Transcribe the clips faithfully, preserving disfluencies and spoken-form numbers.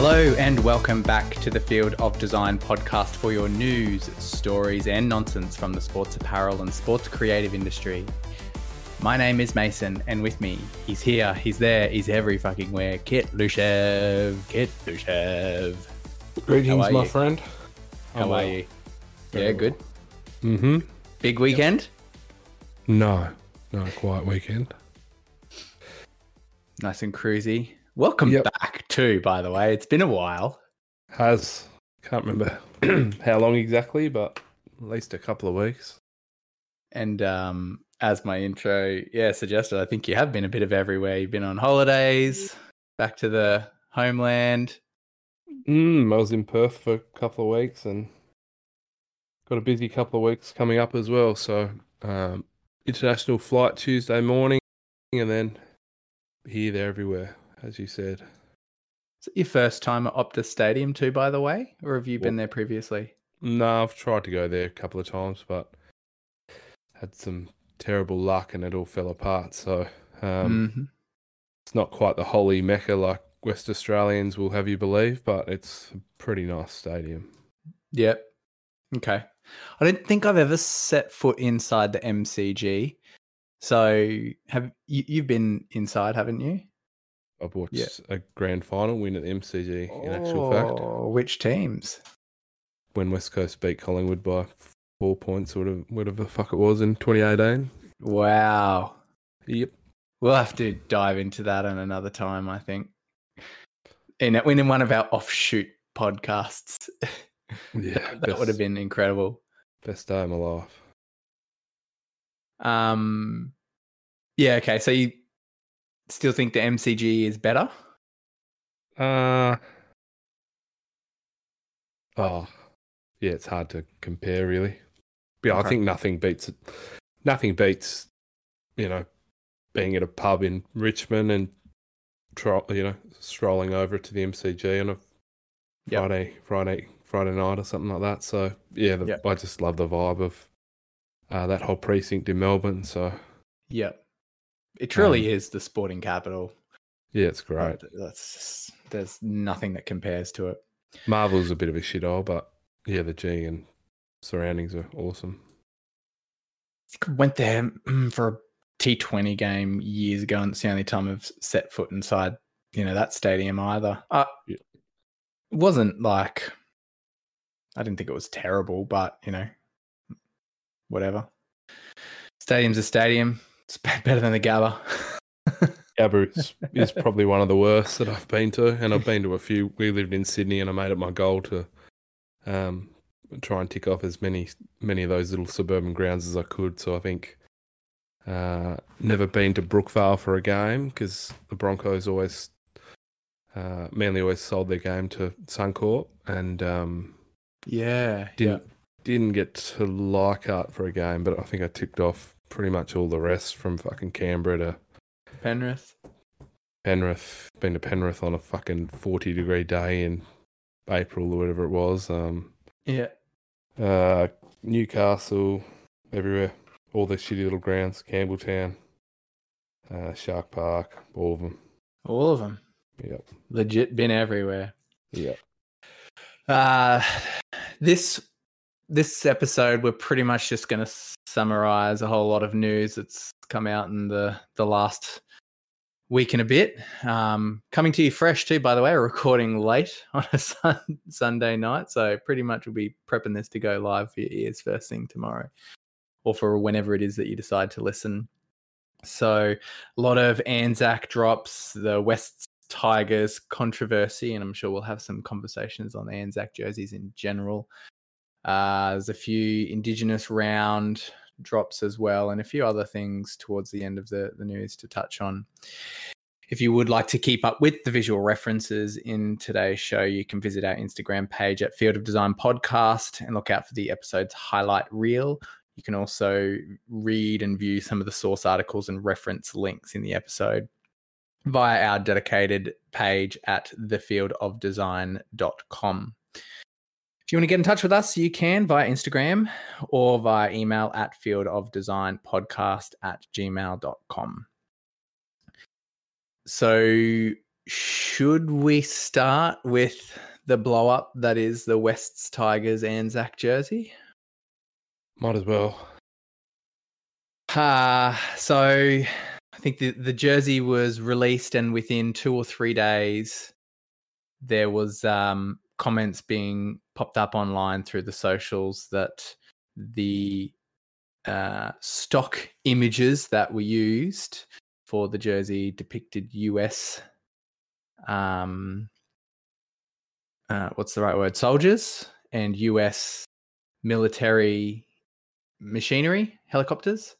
Hello and welcome back to the Field of Design podcast for your news, stories and nonsense from the sports apparel and sports creative industry. My name is Mason and with me, he's here, he's there, he's every fucking where, Kit Lushev, Kit Lushev. Greetings, my friend. How oh, are well. you? Very yeah, well. good. Mm-hmm. Big weekend? Yep. No, not a quiet weekend. Nice and cruisy. Welcome yep. back too, by the way. It's been a while. Has. Can't remember how long exactly, but at least a couple of weeks. And um, as my intro yeah, suggested, I think you have been a bit of everywhere. You've been on holidays, back to the homeland. Mm, I was in Perth for a couple of weeks and got a busy couple of weeks coming up as well. So um, international flight Tuesday morning and then here, there, everywhere. As you said. Is it your first time at Optus Stadium too, by the way? Or have you been there previously? No, I've tried to go there a couple of times, but had some terrible luck and it all fell apart. So um, mm-hmm. It's not quite the holy mecca like West Australians will have you believe, but it's a pretty nice stadium. Yep. Okay. I don't think I've ever set foot inside the M C G. So have you, you've been inside, haven't you? I watched yeah. a grand final win at the M C G, in oh, actual fact. Which teams? When West Coast beat Collingwood by four points, or whatever, whatever the fuck it was, in twenty eighteen. Wow. Yep. We'll have to dive into that on another time, I think. In, in one of our offshoot podcasts. Yeah. that that would have been incredible. Best day of my life. Um. Yeah, okay, so you... Still think the M C G is better? Uh, oh, yeah, it's hard to compare, really. But okay. I think nothing beats it. Nothing beats, you know, being at a pub in Richmond and, tro- you know, strolling over to the M C G on a yep. Friday, Friday, Friday night or something like that. So, yeah, the, yep. I just love the vibe of uh, that whole precinct in Melbourne. So, yeah. It truly um, is the sporting capital. Yeah, it's great. That's just, there's nothing that compares to it. Marvel's a bit of a shithole, but yeah, the G and surroundings are awesome. I think I went there for a T twenty game years ago, and it's the only time I've set foot inside, you know, that stadium either. Uh, yeah. It wasn't like, I didn't think it was terrible, but, you know, whatever. Stadium's a stadium. It's better than the Gabba. Gabba is, is probably one of the worst that I've been to, and I've been to a few. We lived in Sydney, and I made it my goal to um, try and tick off as many many of those little suburban grounds as I could. So I think uh, never been to Brookvale for a game because the Broncos always, uh, Manly always sold their game to Suncorp, and um, yeah, didn't yeah. didn't get to Leichhardt for a game, but I think I ticked off pretty much all the rest from fucking Canberra to Penrith. Penrith. Been to Penrith on a fucking forty degree day in April or whatever it was. Um, yeah. Uh, Newcastle, everywhere. All the shitty little grounds. Campbelltown, uh, Shark Park, all of them. All of them? Yep. Legit been everywhere. Yep. Uh, this... This episode, we're pretty much just going to summarize a whole lot of news that's come out in the, the last week and a bit. Um, coming to you fresh too, by the way. We're recording late on a sun, Sunday night, so pretty much we'll be prepping this to go live for your ears first thing tomorrow or for whenever it is that you decide to listen. So a lot of ANZAC drops, the Wests Tigers controversy, and I'm sure we'll have some conversations on the ANZAC jerseys in general. Uh, there's a few Indigenous round drops as well and a few other things towards the end of the, the news to touch on. If you would like to keep up with the visual references in today's show, you can visit our Instagram page at Field of Design Podcast and look out for the episode's highlight reel. You can also read and view some of the source articles and reference links in the episode via our dedicated page at the field of design dot com. If you want to get in touch with us, you can via Instagram or via email at fieldofdesignpodcast at gmail dot com. So Should we start with the blow-up that is the Wests Tigers ANZAC jersey? Might as well. Uh, so I think the, the jersey was released, and within two or three days, there was um, comments being popped up online through the socials that the uh, stock images that were used for the jersey depicted U S um uh what's the right word soldiers and U S military machinery, helicopters,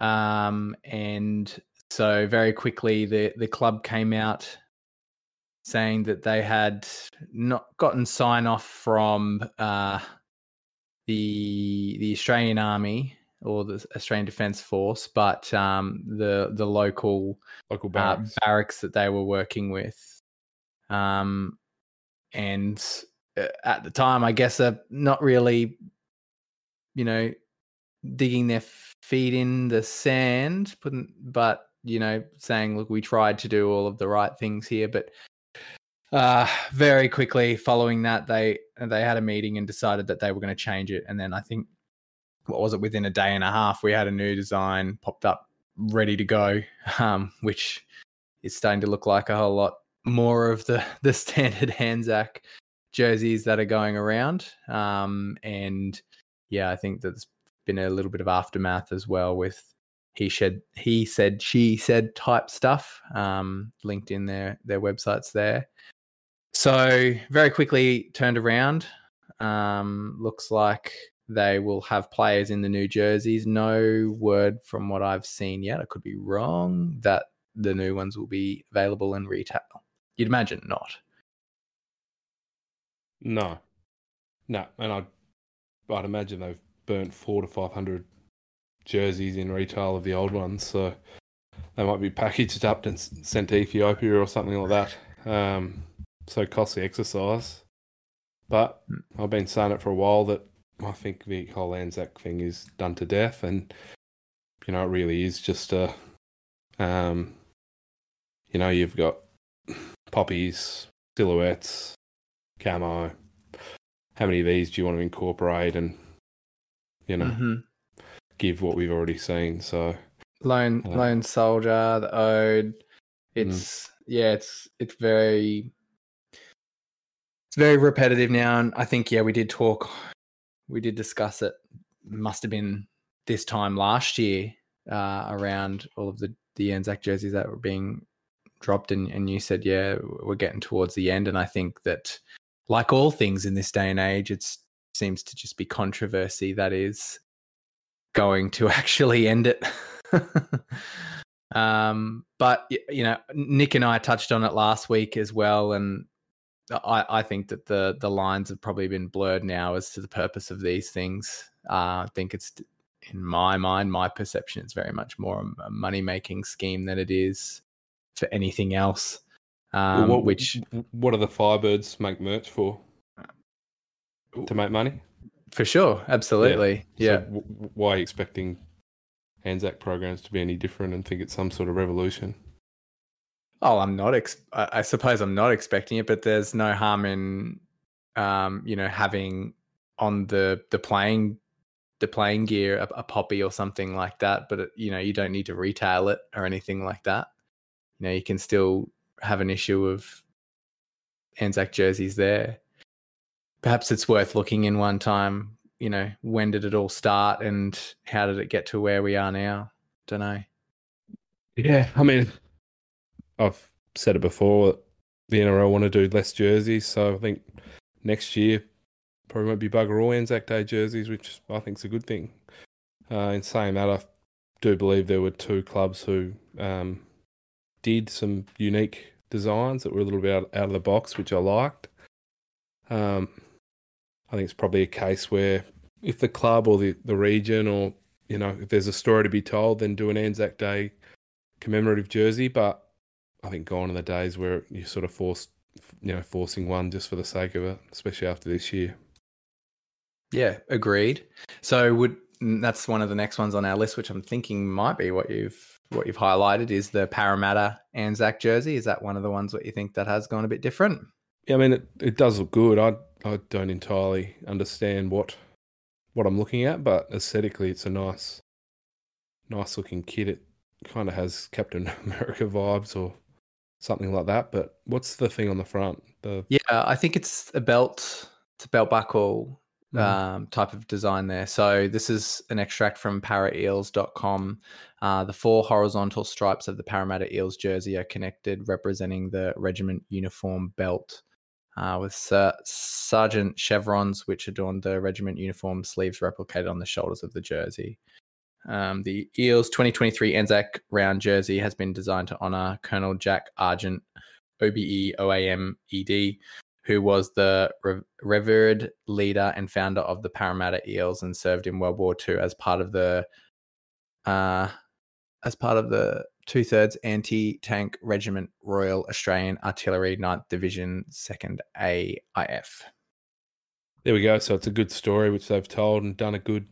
um and so very quickly the the club came out saying that they had not gotten sign off from uh the the Australian Army or the Australian Defence Force, but um, the the local, local barracks. Uh, barracks that they were working with. Um, and at the time, I guess, uh, not really, you know, digging their feet in the sand, putting, but, you know, saying, look, we tried to do all of the right things here. But uh, very quickly following that, they they had a meeting and decided that they were going to change it. And then I think, what was it, within a day and a half, we had a new design popped up, ready to go, um, which is starting to look like a whole lot more of the, the standard ANZAC jerseys that are going around. Um, and, yeah, I think that's been a little bit of aftermath as well with he said, he said, she said type stuff um, linked in their, their websites there. So very quickly turned around. Um, looks like they will have players in the new jerseys. No word from what I've seen yet, I could be wrong, that the new ones will be available in retail. You'd imagine not. No. No. And I'd, I'd imagine they've burnt four to five hundred jerseys in retail of the old ones, so they might be packaged up and sent to Ethiopia or something like that. Um, so costly exercise. But I've been saying it for a while that I think the whole ANZAC thing is done to death, and, you know, it really is just a, um, you know, you've got poppies, silhouettes, camo. How many of these do you want to incorporate and, you know, mm-hmm. give what we've already seen? So lone uh, lone soldier, the ode. It's mm. yeah, it's it's very it's very repetitive now, and I think yeah, we did talk. We did discuss it. Must have been this time last year uh, around all of the, the ANZAC jerseys that were being dropped, and, and you said, yeah, we're getting towards the end. And I think that, like all things in this day and age, it seems to just be controversy that is going to actually end it. um, but, you know, Nick and I touched on it last week as well, and I, I think that the the lines have probably been blurred now as to the purpose of these things. Uh, I think it's, in my mind, my perception, it's very much more a money-making scheme than it is for anything else. Um, well, what, which what do the Firebirds make merch for? To make money? For sure, absolutely. Yeah. yeah. So w- why are you expecting ANZAC programs to be any different and think it's some sort of revolution? Oh, I'm not. Ex- I suppose I'm not expecting it, but there's no harm in, um, you know, having on the the playing, the playing gear a, a poppy or something like that. But it, you know, you don't need to retail it or anything like that. You know, you can still have an issue of ANZAC jerseys there. Perhaps it's worth looking in one time. You know, when did it all start, and how did it get to where we are now? Don't know. Yeah, I mean, I've said it before, the N R L want to do less jerseys, so I think next year probably won't be bugger all ANZAC Day jerseys, which I think is a good thing. Uh, in saying that, I do believe there were two clubs who um, did some unique designs that were a little bit out, out of the box, which I liked. Um, I think it's probably a case where if the club or the, the region or, you know, if there's a story to be told, then do an ANZAC Day commemorative jersey, but I think gone are the days where you sort of forced, you know, forcing one just for the sake of it, especially after this year. Yeah, agreed. So would that's one of the next ones on our list, which I'm thinking might be what you've what you've highlighted is the Parramatta ANZAC jersey. Is that one of the ones that you think that has gone a bit different? Yeah, I mean, it, it does look good. I I don't entirely understand what what I'm looking at, but aesthetically, it's a nice, nice looking kit. It kind of has Captain America vibes or something like that. But what's the thing on the front? The yeah, I think it's a belt. It's a belt buckle mm. um, type of design there. So this is an extract from parra eels dot com. Uh, the four horizontal stripes of the Parramatta Eels jersey are connected, representing the regiment uniform belt. Uh, with uh, sergeant chevrons, which adorned the regiment uniform sleeves, replicated on the shoulders of the jersey. Um, the Eels twenty twenty-three ANZAC round jersey has been designed to honour Colonel Jack Argent, O B E O A M E D, who was the rev- revered leader and founder of the Parramatta Eels and served in World War Two as part of the uh, as part of the two-thirds anti-tank regiment, Royal Australian Artillery, ninth Division, second A I F. There we go. So it's a good story which they've told and done a good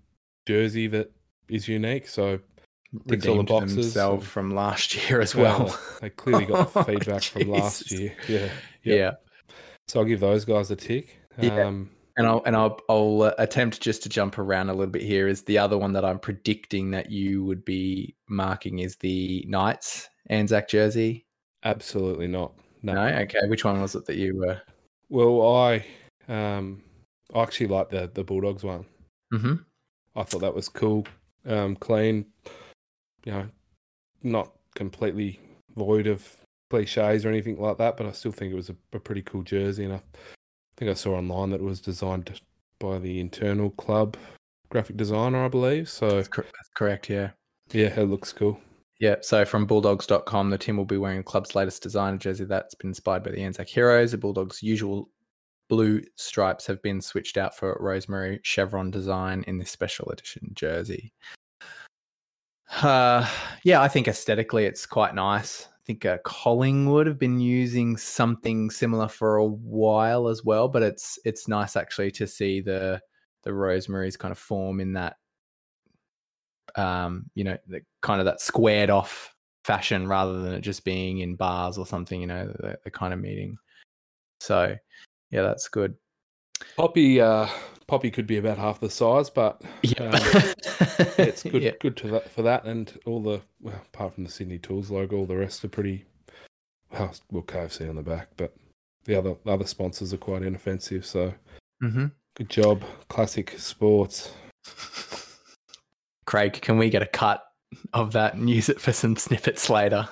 jersey that is unique. So ticks all the boxes. Themselves from last year as well. well. They clearly got the feedback oh, from last year. Yeah, yeah. Yeah. So I'll give those guys a tick. Yeah. Um, And I'll and I'll, I'll attempt just to jump around a little bit here. Is the other one that I'm predicting that you would be marking is the Knights ANZAC jersey? Absolutely not. No. no? Okay. Which one was it that you were? Well, I um I actually liked the the Bulldogs one. Mm-hmm. I thought that was cool, um, clean. You know, not completely void of cliches or anything like that, but I still think it was a, a pretty cool jersey, and I. I think I saw online that it was designed by the internal club graphic designer, I believe. So that's correct, yeah. Yeah, it looks cool. Yeah, so from bulldogs dot com, the team will be wearing the club's latest designer jersey that's been inspired by the ANZAC Heroes. The Bulldogs' usual blue stripes have been switched out for rosemary chevron design in this special edition jersey. Uh, yeah, I think aesthetically it's quite nice. I think uh, Collingwood have been using something similar for a while as well, but it's it's nice actually to see the the rosemary's kind of form in that, um, you know, the, kind of that squared off fashion rather than it just being in bars or something, you know, the, the kind of meeting. So, yeah, that's good. Poppy, uh, Poppy could be about half the size, but yeah. um, it's good, yeah. good to that, for that, and all the well, apart from the Sydney Tools logo, all the rest are pretty well. Well, K F C on the back, but the other other sponsors are quite inoffensive. So, mm-hmm. Good job, Classic Sports. Craig, can we get a cut of that and use it for some snippets later?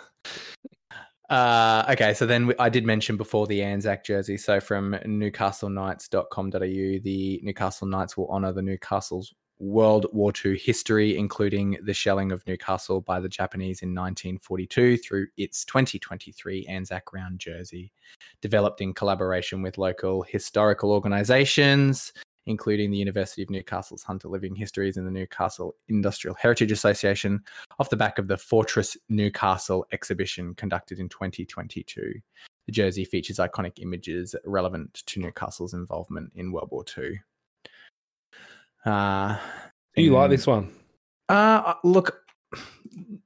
Uh, okay, so then we, I did mention before the ANZAC jersey. So from newcastle knights dot com dot a u, the Newcastle Knights will honour the Newcastle's World War Two history, including the shelling of Newcastle by the Japanese in nineteen forty-two through its twenty twenty-three ANZAC round jersey, developed in collaboration with local historical organisations, including the University of Newcastle's Hunter Living Histories and the Newcastle Industrial Heritage Association, off the back of the Fortress Newcastle exhibition conducted in twenty twenty-two. The jersey features iconic images relevant to Newcastle's involvement in World War Two. Uh, Do you and, like this one? Uh, look,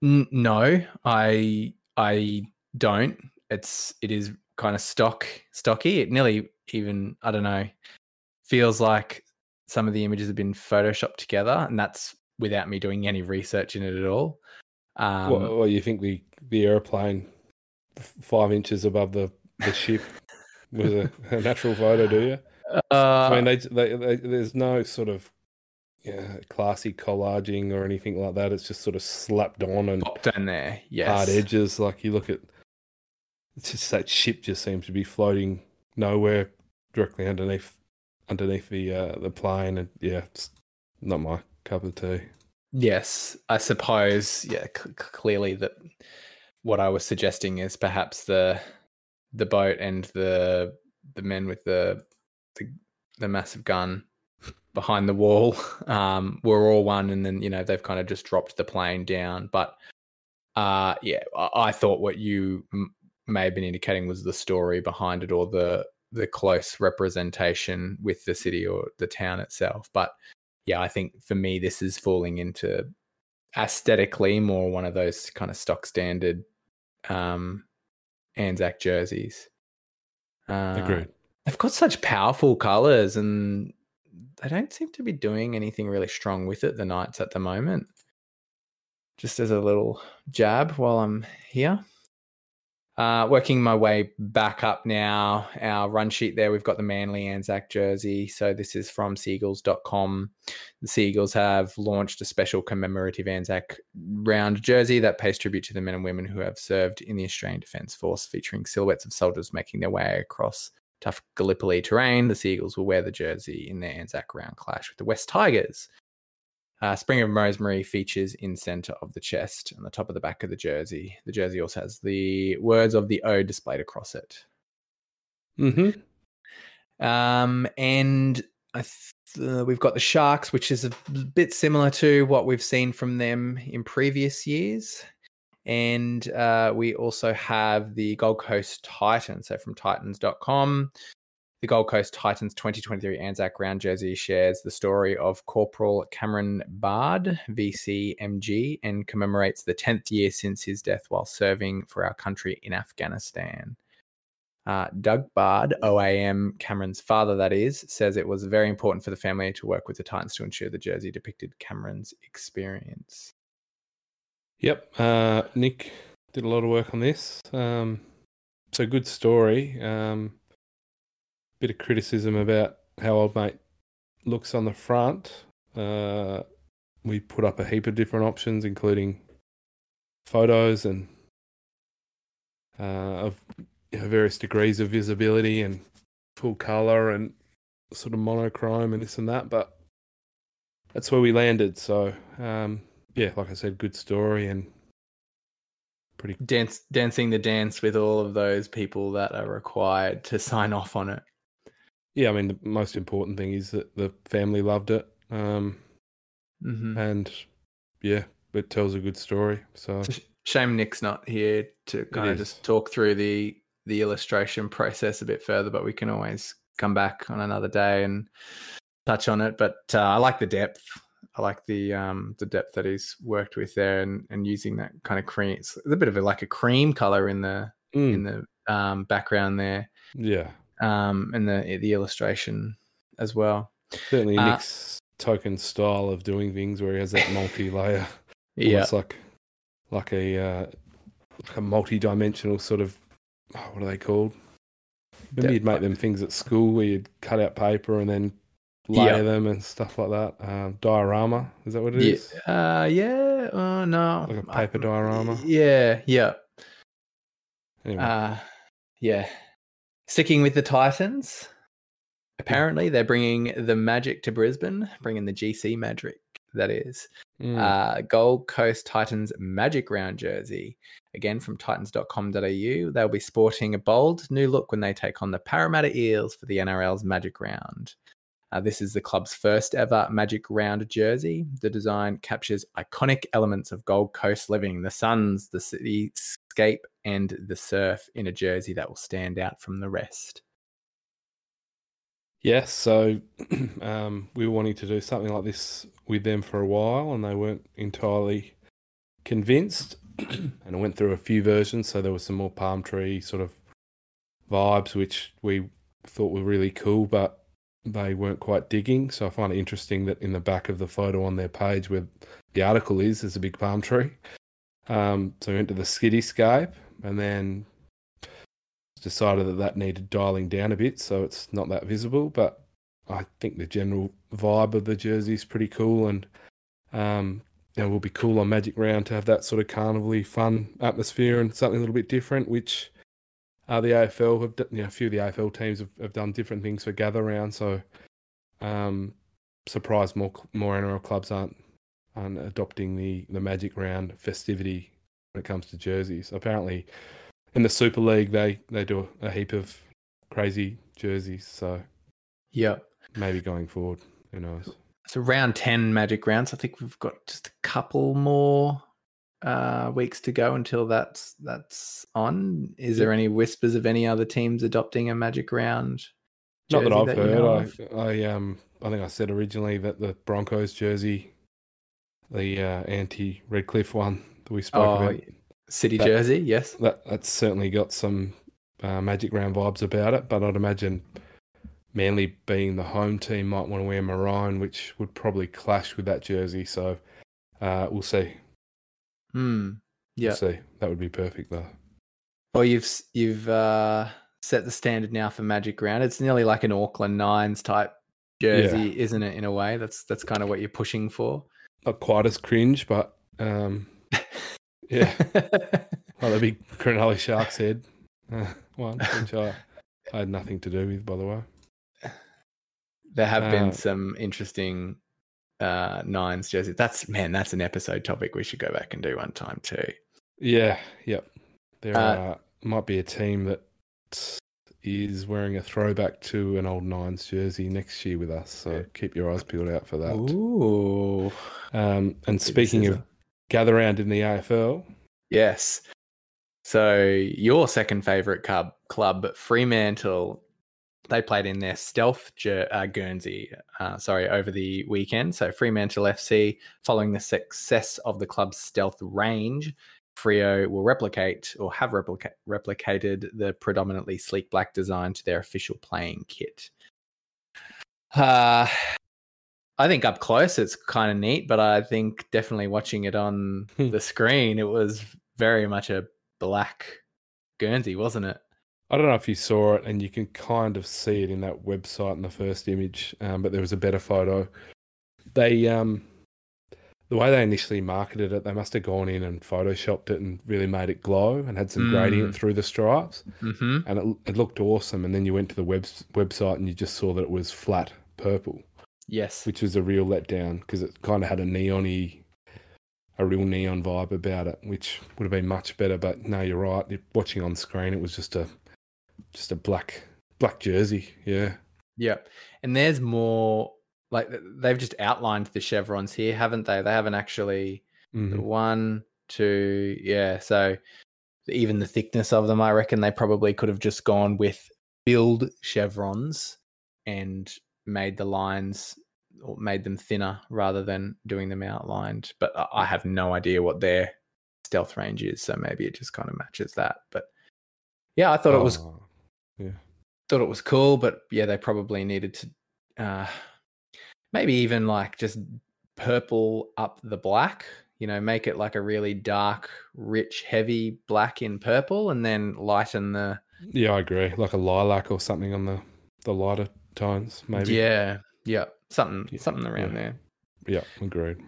n- no, I I don't. It's it is kind of stock stocky. It nearly even I don't know. Feels like some of the images have been photoshopped together, and that's without me doing any research in it at all. Um, well, well, you think the, the airplane five inches above the, the ship was a, a natural photo, do you? Uh, I mean, they, they, they, there's no sort of yeah, classy collaging or anything like that. It's just sort of slapped on and popped in there, yes. Hard edges. Like you look at, it's just that ship just seems to be floating nowhere directly underneath. Underneath the uh, the plane, and yeah, it's not my cup of tea. Yes, I suppose. Yeah, c- clearly that what I was suggesting is perhaps the the boat and the the men with the the, the massive gun behind the wall um, were all one, and then you know they've kind of just dropped the plane down. But uh, yeah, I-, I thought what you m- may have been indicating was the story behind it, or the the close representation with the city or the town itself. But yeah, I think for me, this is falling into aesthetically more one of those kind of stock standard um, ANZAC jerseys. Uh, Agreed. They've got such powerful colours and they don't seem to be doing anything really strong with it, the Knights, at the moment. Just as a little jab while I'm here. Uh, working my way back up now, our run sheet there, we've got the Manly ANZAC jersey. So this is from seagulls dot com. The Seagulls have launched a special commemorative ANZAC round jersey that pays tribute to the men and women who have served in the Australian Defence Force, featuring silhouettes of soldiers making their way across tough Gallipoli terrain. The Seagulls will wear the jersey in their ANZAC round clash with the West Tigers. Uh, Spring of Rosemary features in centre of the chest and the top of the back of the jersey. The jersey also has the words of the ode displayed across it. Mm-hmm. Um, and I th- uh, we've got the Sharks, which is a bit similar to what we've seen from them in previous years. And uh, we also have the Gold Coast Titans, so from titans dot com. The Gold Coast Titans twenty twenty-three ANZAC round jersey shares the story of Corporal Cameron Bard, V C M G, and commemorates the tenth year since his death while serving for our country in Afghanistan. Uh, Doug Bard, O A M, Cameron's father, that is, says it was very important for the family to work with the Titans to ensure the jersey depicted Cameron's experience. Yep. Uh, Nick did a lot of work on this. Um, it's a good story. Um Bit of criticism about how old mate looks on the front. Uh, we put up a heap of different options, including photos and uh, of you know, various degrees of visibility and full colour and sort of monochrome and this and that. But that's where we landed. So um, yeah, like I said, good story and pretty dance, dancing the dance with all of those people that are required to sign off on it. Yeah, I mean, the most important thing is that the family loved it. Um, mm-hmm. And, yeah, it tells a good story. So shame Nick's not here to kind it of is. just talk through the, the illustration process a bit further, but we can always come back on another day and touch on it. But uh, I like the depth. I like the um, the depth that he's worked with there and, and using that kind of cream. It's a bit of a, like a cream colour in the, mm. in the um, background there. Yeah. Um, and the the illustration as well. Certainly Nick's uh, token style of doing things where he has that multi-layer. Yeah. It's like like a uh, like a multi-dimensional sort of, oh, what are they called? Maybe you'd make them things at school where you'd cut out paper and then layer yep. them and stuff like that. Uh, diorama, is that what it yeah. is? Uh, yeah, uh, no. Like a paper I, diorama? Yeah, yeah. Anyway. Uh, yeah. Sticking with the Titans, apparently they're bringing the Magic to Brisbane, bringing the G C Magic, that is. Mm. Uh, Gold Coast Titans Magic Round jersey, again from titans dot com dot a u. They'll be sporting a bold new look when they take on the Parramatta Eels for the N R L's Magic Round. Uh, this is the club's first ever Magic Round jersey. The design captures iconic elements of Gold Coast living, the suns, the cityscape, and the surf in a jersey that will stand out from the rest. Yes, so um, we were wanting to do something like this with them for a while, and they weren't entirely convinced. And I went through a few versions, so there was some more palm tree sort of vibes, which we thought were really cool, but they weren't quite digging. So I find it interesting that in the back of the photo on their page where the article is, there's a big palm tree. Um, so we went to the cityscape and then decided that that needed dialing down a bit so it's not that visible. But I think the general vibe of the jersey is pretty cool and um, you know, will be cool on Magic Round to have that sort of carnival-y fun atmosphere and something a little bit different, which Uh, the A F L have, you know, a few of the A F L teams have, have done different things for Gather Round, so um, surprised more more N R L clubs aren't, aren't adopting the, the Magic Round festivity when it comes to jerseys. Apparently, in the Super League, they they do a heap of crazy jerseys, so yeah, maybe going forward, who knows? So round ten Magic Rounds. I think we've got just a couple more uh weeks to go until that's that's on. Is there any whispers of any other teams adopting a Magic Round jersey? Not that I've that heard. You know I, I um I think I said originally that the Broncos jersey the uh, anti-Redcliffe one that we spoke oh, about. City that, jersey, yes. That, that's certainly got some uh, Magic Round vibes about it, but I'd imagine Manly being the home team might want to wear maroon, which would probably clash with that jersey, so uh, we'll see. Hmm. Yeah. We'll see. That would be perfect, though. Well, you've you've uh, set the standard now for Magic Round. It's nearly like an Auckland Nines type jersey, yeah. isn't it? In a way, that's that's kind of what you're pushing for. Not quite as cringe, but um, yeah, well, the big Cronulla Shark's head uh, one, which I, I had nothing to do with, by the way. There have uh, been some interesting uh, Nines jerseys. That's man, that's an episode topic we should go back and do one time too. Yeah, yep. There uh, are, might be a team that is wearing a throwback to an old Nines jersey next year with us, so keep your eyes peeled out for that. Ooh! Um, and speaking of Gather Round in the A F L, yes. So your second favourite club, club Fremantle, they played in their stealth jer- uh, Guernsey, uh, sorry, over the weekend. So Fremantle F C, following the success of the club's stealth range, Freo will replicate or have replica- replicated the predominantly sleek black design to their official playing kit. Uh, I think up close it's kind of neat, but I think definitely watching it on the screen, it was very much a black Guernsey, wasn't it? I don't know if you saw it, and you can kind of see it in that website in the first image, um, but there was a better photo. They... Um... The way they initially marketed it, they must have gone in and photoshopped it and really made it glow and had some mm. gradient through the stripes. Mm-hmm. And it, it looked awesome. And then you went to the web, website and you just saw that it was flat purple. Yes. Which was a real letdown because it kind of had a neon-y, a real neon vibe about it, which would have been much better. But no, you're right. Watching on screen, it was just a just a black black jersey. Yeah. Yeah. And there's more... Like they've just outlined the chevrons here, haven't they? They haven't actually mm-hmm. the one, two, yeah. So even the thickness of them, I reckon they probably could have just gone with build chevrons and made the lines or made them thinner rather than doing them outlined. But I have no idea what their stealth range is, so maybe it just kind of matches that. But yeah, I thought oh, it was, yeah, thought it was cool. But yeah, they probably needed to. Uh, Maybe even like just purple up the black, you know, make it like a really dark, rich, heavy black in purple and then lighten the... Yeah, I agree. Like a lilac or something on the, the lighter tones, maybe. Yeah, yeah. Something yeah. something around yeah. there. Yeah, agreed.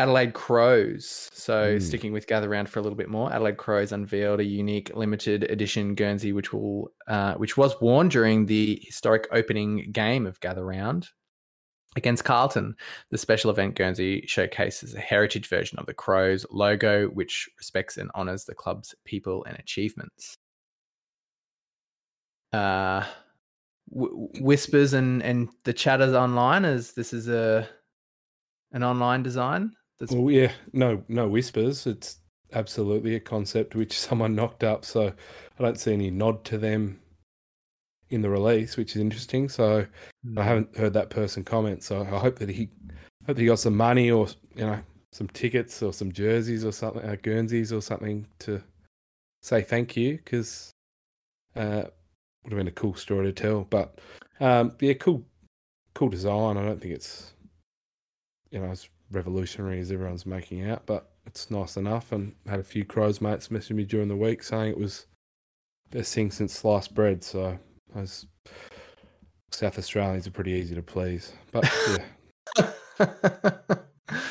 Adelaide Crows. So mm. sticking with Gather Round for a little bit more, Adelaide Crows unveiled a unique limited edition Guernsey, which will uh, which was worn during the historic opening game of Gather Round against Carlton. The special event Guernsey showcases a heritage version of the Crows logo, which respects and honours the club's people and achievements. Uh, w- whispers and, and the chatters online as this is a an online design. That's... Well, yeah, no, no whispers. It's absolutely a concept which someone knocked up. So I don't see any nod to them in the release, which is interesting. So I haven't heard that person comment. So I hope that he, hope that he got some money or you know some tickets or some jerseys or something, uh, Guernseys or something to say thank you because uh, would have been a cool story to tell. But um, yeah, cool, cool design. I don't think it's you know it's revolutionary as everyone's making out, but it's nice enough. And had a few Crows mates message me during the week saying it was best thing since sliced bread. So I was, South Australians are pretty easy to please, but yeah.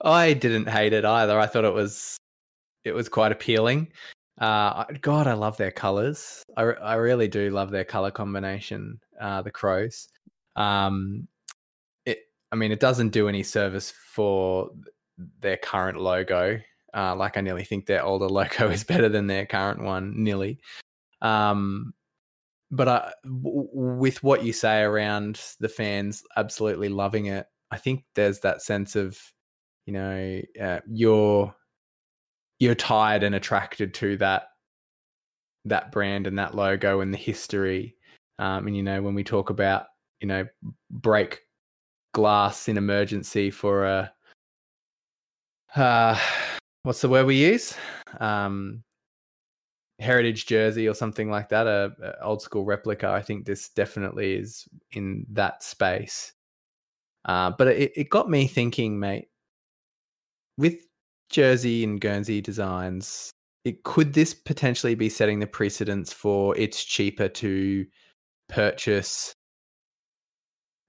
I didn't hate it either. I thought it was it was quite appealing. Uh, God, I love their colours. I I really do love their colour combination. Uh, the Crows. Um, I mean, it doesn't do any service for their current logo. Uh, like I nearly think their older logo is better than their current one, nearly. Um, but I, w- with what you say around the fans absolutely loving it, I think there's that sense of, you know, uh, you're you're tied and attracted to that that brand and that logo and the history. Um, and you know, when we talk about, you know, break glass in emergency for a uh, what's the word we use? Um, heritage jersey or something like that, a, a old school replica. I think this definitely is in that space. Uh, but it, it got me thinking, mate, with jersey and Guernsey designs, it could this potentially be setting the precedence for it's cheaper to purchase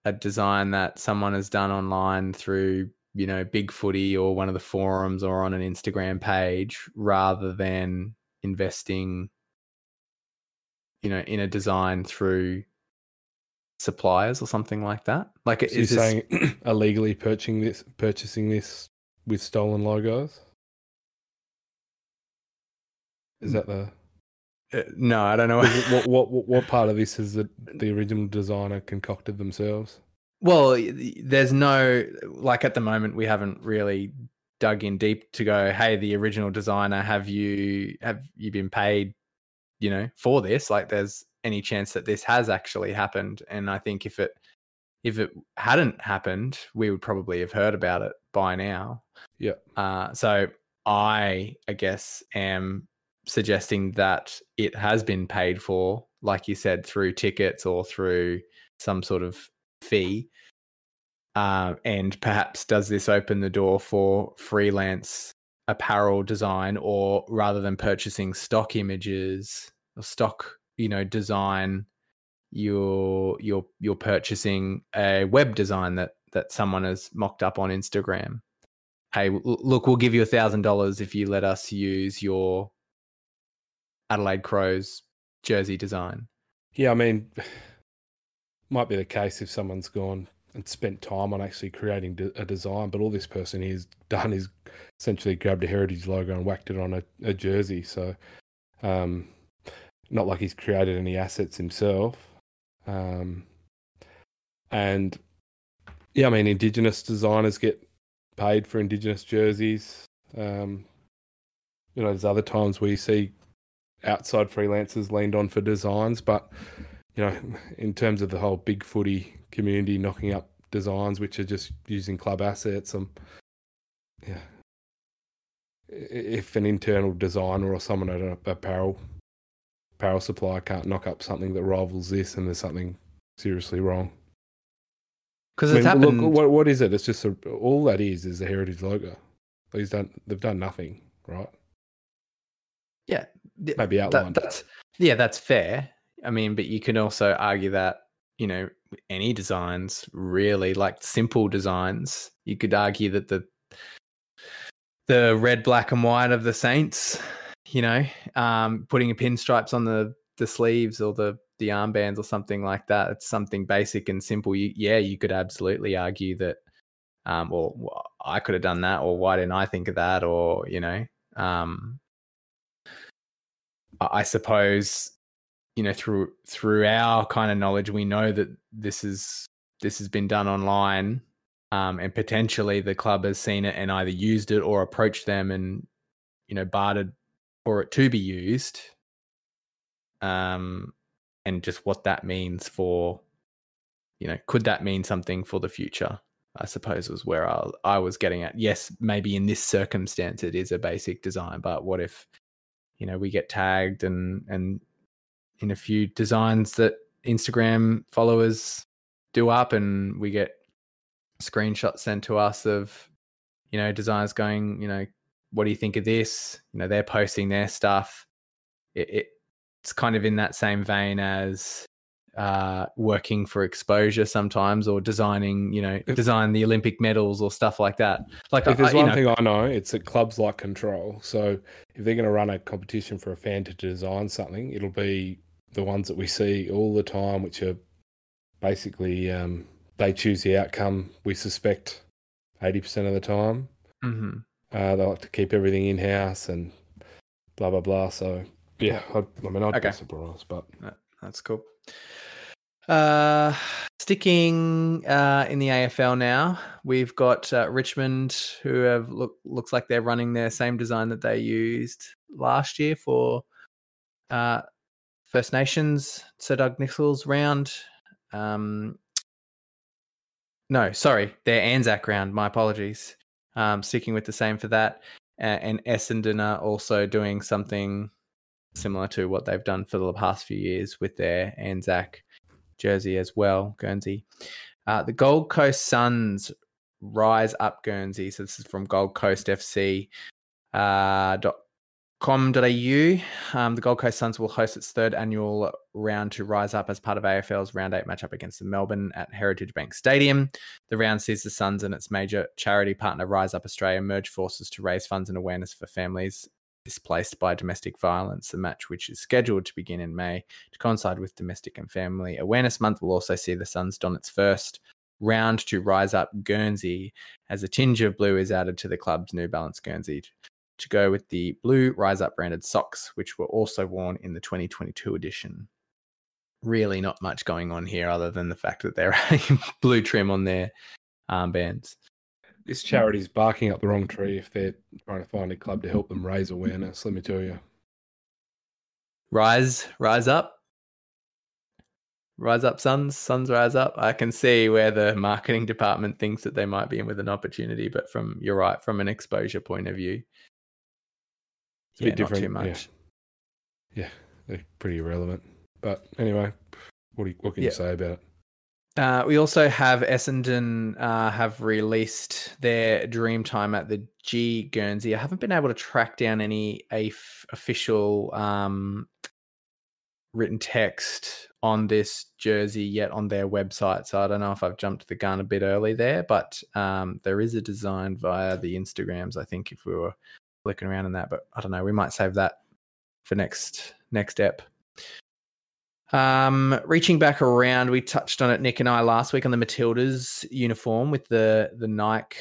a design that someone has done online through, you know, Big Footy or one of the forums or on an Instagram page, rather than investing, you know, in a design through suppliers or something like that? Like, so is you're this... saying illegally purchasing this, purchasing this with stolen logos? Is that the? Uh, no, I don't know. what, what what what part of this is that the original designer concocted themselves? Well, there's no, like, at the moment we haven't really dug in deep to go, hey, the original designer, have you have you been paid, you know, for this? Like, there's any chance that this has actually happened, and I think if it if it hadn't happened, we would probably have heard about it by now. Yeah. Uh, so I, I guess, am suggesting that it has been paid for, like you said, through tickets or through some sort of fee. Uh, and perhaps does this open the door for freelance apparel design, or rather than purchasing stock images or stock, you know, design, you're you're you're purchasing a web design that that someone has mocked up on Instagram. Hey, look, we'll give you a thousand dollars if you let us use your Adelaide Crows jersey design. Yeah, I mean, might be the case if someone's gone and spent time on actually creating de- a design, but all this person has done is essentially grabbed a heritage logo and whacked it on a, a jersey. So, um, not like he's created any assets himself. Um, and yeah, I mean, Indigenous designers get paid for Indigenous jerseys. Um, you know, there's other times where you see outside freelancers leaned on for designs, but you know, in terms of the whole Big Footy community knocking up designs which are just using club assets, um, yeah, if an internal designer or someone at an apparel apparel supplier can't knock up something that rivals this, and there's something seriously wrong. Because it's mean, happened. Look, what what is it? It's just a, all that is is the heritage logo. They've done they've done nothing, right? Yeah. Maybe outlined. That, that's, yeah, that's fair. I mean, but you can also argue that, you know, any designs really, like simple designs, you could argue that the the red, black and white of the Saints, you know, um, putting a pinstripes on the, the sleeves or the, the armbands or something like that, it's something basic and simple. You, yeah, you could absolutely argue that, um, well, I could have done that, or why didn't I think of that, or, you know, um, I suppose, you know, through through our kind of knowledge, we know that this is this has been done online, um, and potentially the club has seen it and either used it or approached them and, you know, bartered for it to be used, um, and just what that means for, you know, could that mean something for the future? I suppose was where I, I was getting at. Yes, maybe in this circumstance it is a basic design, but what if, you know, we get tagged and and in a few designs that Instagram followers do up, and we get screenshots sent to us of, you know, designers going, you know, what do you think of this? You know, they're posting their stuff. It, it, it's kind of in that same vein as uh, working for exposure sometimes, or designing, you know, if, design the Olympic medals or stuff like that. Like, if there's I, one know, thing I know, it's that clubs like control. So if they're going to run a competition for a fan to design something, it'll be the ones that we see all the time, which are basically, um, they choose the outcome, we suspect, eighty percent of the time. Mm-hmm. Uh, they like to keep everything in-house and blah, blah, blah. So, yeah, I, I mean, I'd okay. be surprised, but... That's cool. Uh, sticking uh, in the A F L now, we've got uh, Richmond, who have look, looks like they're running their same design that they used last year for uh, First Nations, Sir Doug Nicholls round. Um, no, sorry, their ANZAC round. My apologies. um, sticking with the same for that. And Essendon are also doing something similar to what they've done for the past few years with their ANZAC jersey as well, Guernsey. Uh, the Gold Coast Suns rise up Guernsey. So this is from gold coast f c dot com dot a u. Um, the Gold Coast Suns will host its third annual round to rise up as part of A F L's round eight matchup against the Melbourne at Heritage Bank Stadium. The round sees the Suns and its major charity partner Rise Up Australia merge forces to raise funds and awareness for families displaced by domestic violence. The match, which is scheduled to begin in May to coincide with Domestic and Family Awareness Month, will also see the Suns don its first round to rise up Guernsey as a tinge of blue is added to the club's New Balance Guernsey to go with the blue Rise Up branded socks, which were also worn in the twenty twenty-two edition. Really not much going on here other than the fact that they're adding blue trim on their armbands. This charity's barking up the wrong tree if they're trying to find a club to help them raise awareness, let me tell you. Rise, rise up. Rise up, Suns. Suns rise up. I can see where the marketing department thinks that they might be in with an opportunity, but from you're right, from an exposure point of view, it's yeah, a bit different. Not too much. Yeah. yeah, they're pretty irrelevant. But anyway, what, do you, what can yeah. you say about it? Uh, we also have Essendon uh, have released their dream time at the G Guernsey. I haven't been able to track down any af- official um, written text on this jersey yet on their website, so I don't know if I've jumped the gun a bit early there, but um, there is a design via the Instagrams, I think, if we were looking around in that. But I don't know, we might save that for next next ep. Um, reaching back around, we touched on it, Nick and I, last week on the Matildas uniform with the, the Nike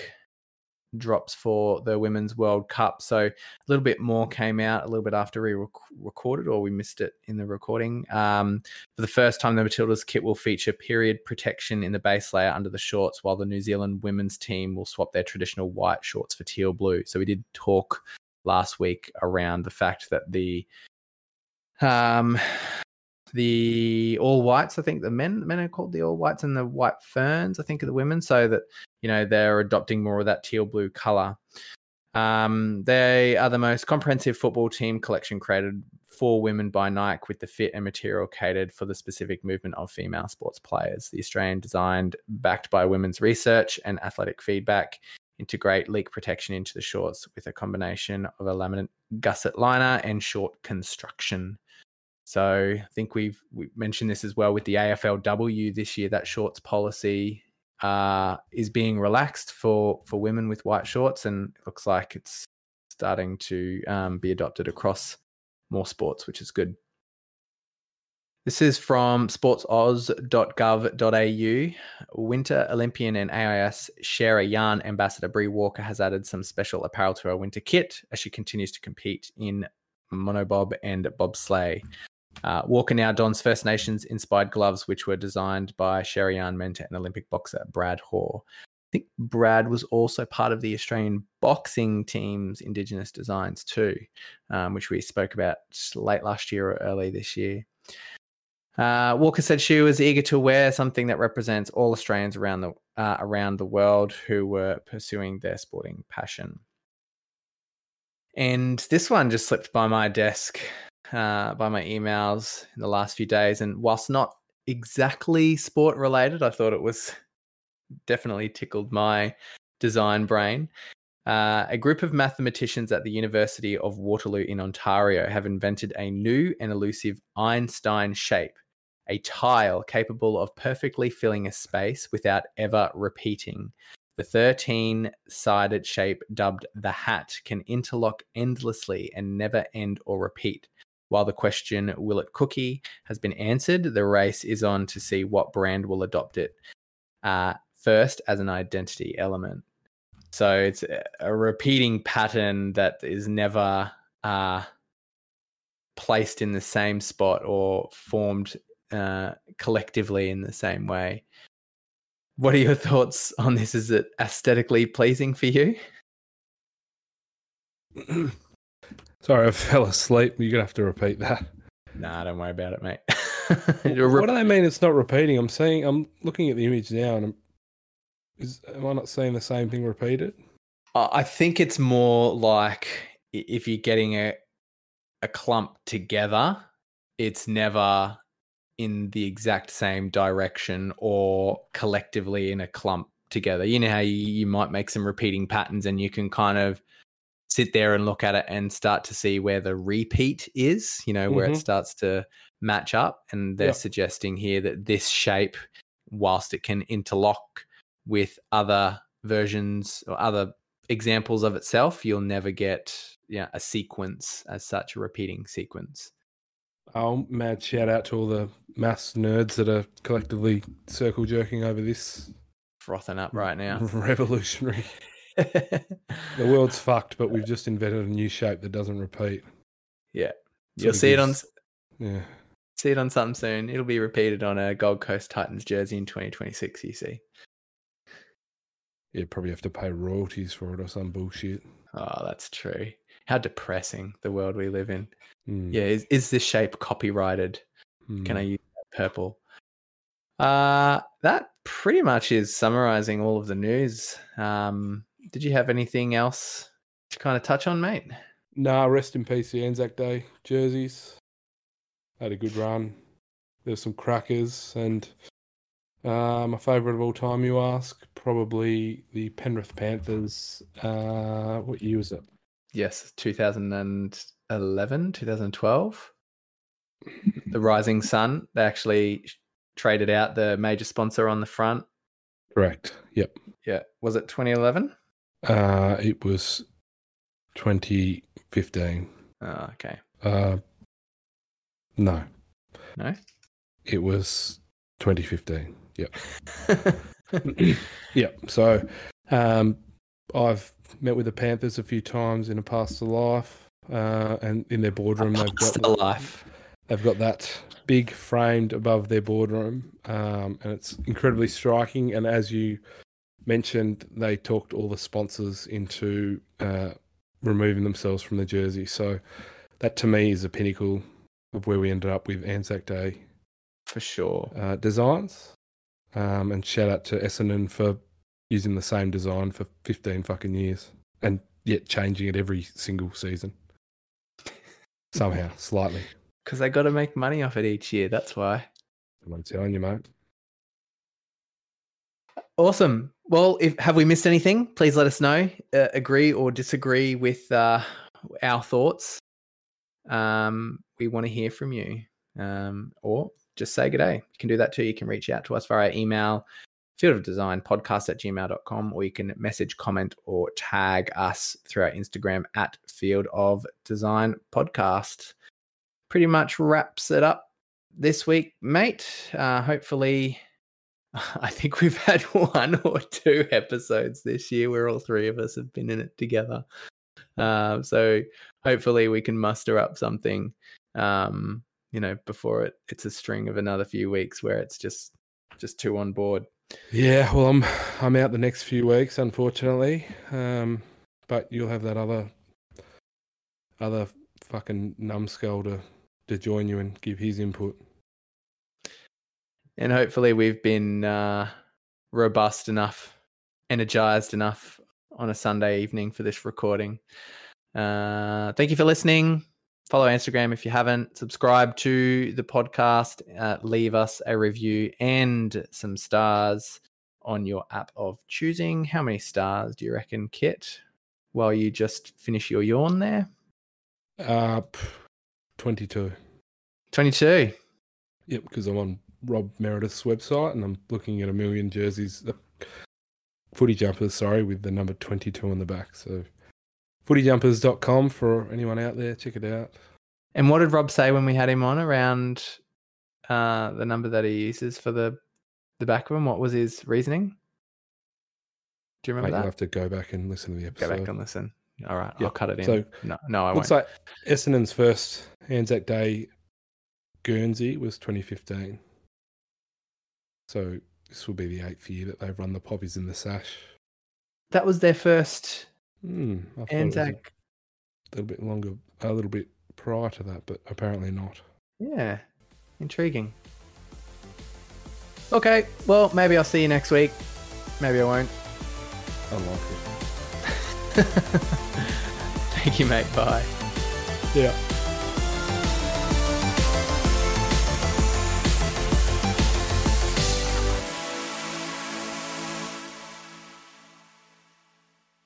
drops for the Women's World Cup. So a little bit more came out a little bit after we rec- recorded, or we missed it in the recording. Um, for the first time, the Matildas kit will feature period protection in the base layer under the shorts, while the New Zealand women's team will swap their traditional white shorts for teal blue. So we did talk last week around the fact that the... um. The All Whites, I think the men the men are called the All Whites, and the White Ferns, I think, are the women. So that, you know, they're adopting more of that teal blue colour. Um, they are the most comprehensive football team collection created for women by Nike, with the fit and material catered for the specific movement of female sports players. The Australian designed, backed by women's research and athletic feedback, integrate leak protection into the shorts with a combination of a laminate gusset liner and short construction. So I think we've we mentioned this as well with the A F L W this year, that shorts policy uh, is being relaxed for, for women with white shorts, and it looks like it's starting to um, be adopted across more sports, which is good. This is from sports aus dot gov dot a u. Winter Olympian and A I S share a yarn. Ambassador Bree Walker has added some special apparel to her winter kit as she continues to compete in monobob and bobsleigh. Uh, Walker now dons First Nations inspired gloves, which were designed by Sherry Yarn mentor and Olympic boxer Brad Hoare. I think Brad was also part of the Australian boxing team's Indigenous designs too, um, which we spoke about late last year or early this year. Uh, Walker said she was eager to wear something that represents all Australians around the uh, around the world who were pursuing their sporting passion. And this one just slipped by my desk, uh, by my emails in the last few days. And whilst not exactly sport related, I thought it was definitely tickled my design brain. Uh, a group of mathematicians at the University of Waterloo in Ontario have invented a new and elusive Einstein shape, a tile capable of perfectly filling a space without ever repeating. The thirteen-sided shape, dubbed the hat, can interlock endlessly and never end or repeat. While the question, will it cookie, has been answered, the race is on to see what brand will adopt it uh, first as an identity element. So it's a repeating pattern that is never uh, placed in the same spot or formed uh, collectively in the same way. What are your thoughts on this? Is it aesthetically pleasing for you? Sorry, I fell asleep. You're going to have to repeat that. Nah, don't worry about it, mate. re- what do they mean it's not repeating? I'm seeing, I'm looking at the image now, and I'm, is, am I not seeing the same thing repeated? I think it's more like if you're getting a a clump together, it's never in the exact same direction or collectively in a clump together. You know how you, you might make some repeating patterns and you can kind of sit there and look at it and start to see where the repeat is, you know, where mm-hmm. it starts to match up. And they're yep. suggesting here that this shape, whilst it can interlock with other versions or other examples of itself, you'll never get yeah you know, a sequence as such, a repeating sequence. Oh, mad shout out to all the maths nerds that are collectively circle jerking over this. Frothing up right now. Revolutionary. The world's fucked, but we've just invented a new shape that doesn't repeat. Yeah. You'll see it on yeah. see it on something soon. It'll be repeated on a Gold Coast Titans jersey in twenty twenty-six, you see. You'd probably have to pay royalties for it or some bullshit. Oh, that's true. How depressing the world we live in. Mm. Yeah, is, is this shape copyrighted? Mm. Can I use purple? Uh, that pretty much is summarising all of the news. Um, did you have anything else to kind of touch on, mate? Nah, rest in peace, the Anzac Day jerseys. Had a good run. There were some crackers and... Uh, my favourite of all time, you ask, probably the Penrith Panthers. Uh, what year was it? Yes, twenty eleven, twenty twelve. The Rising Sun. They actually traded out the major sponsor on the front. Correct. Yep. Yeah. Was it twenty eleven? Uh, it was twenty fifteen. Oh, okay. Uh, no. No? It was twenty fifteen. Yep. Yep. So um, I've met with the Panthers a few times in a past life, uh, and in their boardroom, they've got, the life. they've got that big framed above their boardroom, um, and it's incredibly striking. And as you mentioned, they talked all the sponsors into uh, removing themselves from the jersey. So that to me is the pinnacle of where we ended up with Anzac Day. For sure. Uh, designs. Um, and shout out to Essendon for using the same design for fifteen fucking years and yet changing it every single season. Somehow, slightly. Because they got to make money off it each year, that's why. I'm telling you, mate. Awesome. Well, if have we missed anything? Please let us know. Uh, agree or disagree with uh, our thoughts. Um, we want to hear from you. Um, or... just say good day. You can do that too. You can reach out to us via email, field of design podcast at gmail dot com, or you can message, comment, or tag us through our Instagram at Field of Design Podcast. Pretty much wraps it up this week, mate. Uh, hopefully, I think we've had one or two episodes this year where all three of us have been in it together. Uh, so hopefully we can muster up something. Um, you know, before it, it's a string of another few weeks where it's just, just two on board. Yeah. Well, I'm, I'm out the next few weeks, unfortunately. Um, but you'll have that other, other fucking numbskull to, to join you and give his input. And hopefully we've been uh, robust enough, energized enough on a Sunday evening for this recording. Uh, thank you for listening. Follow Instagram if you haven't. Subscribe to the podcast. Uh, leave us a review and some stars on your app of choosing. How many stars do you reckon, Kit? While you just finish your yawn there. Uh, twenty-two. twenty-two? Yep, because I'm on Rob Meredith's website and I'm looking at a million jerseys. Footy jumpers, sorry, with the number twenty-two on the back, so... footy jumpers dot com for anyone out there. Check it out. And what did Rob say when we had him on around uh, the number that he uses for the the back of him? What was his reasoning? Do you remember Mate, that? You'll have to go back and listen to the episode. Go back and listen. All right. Yep. I'll cut it in. So, no, no, I looks won't. Looks like Essendon's first Anzac Day Guernsey was twenty fifteen. So this will be the eighth year that they've run the Poppies in the sash. That was their first... Hmm, Anzac. A little bit longer, a little bit prior to that, but apparently not. Yeah, intriguing. Okay, well, maybe I'll see you next week. Maybe I won't. I like it. Thank you, mate. Bye. Yeah.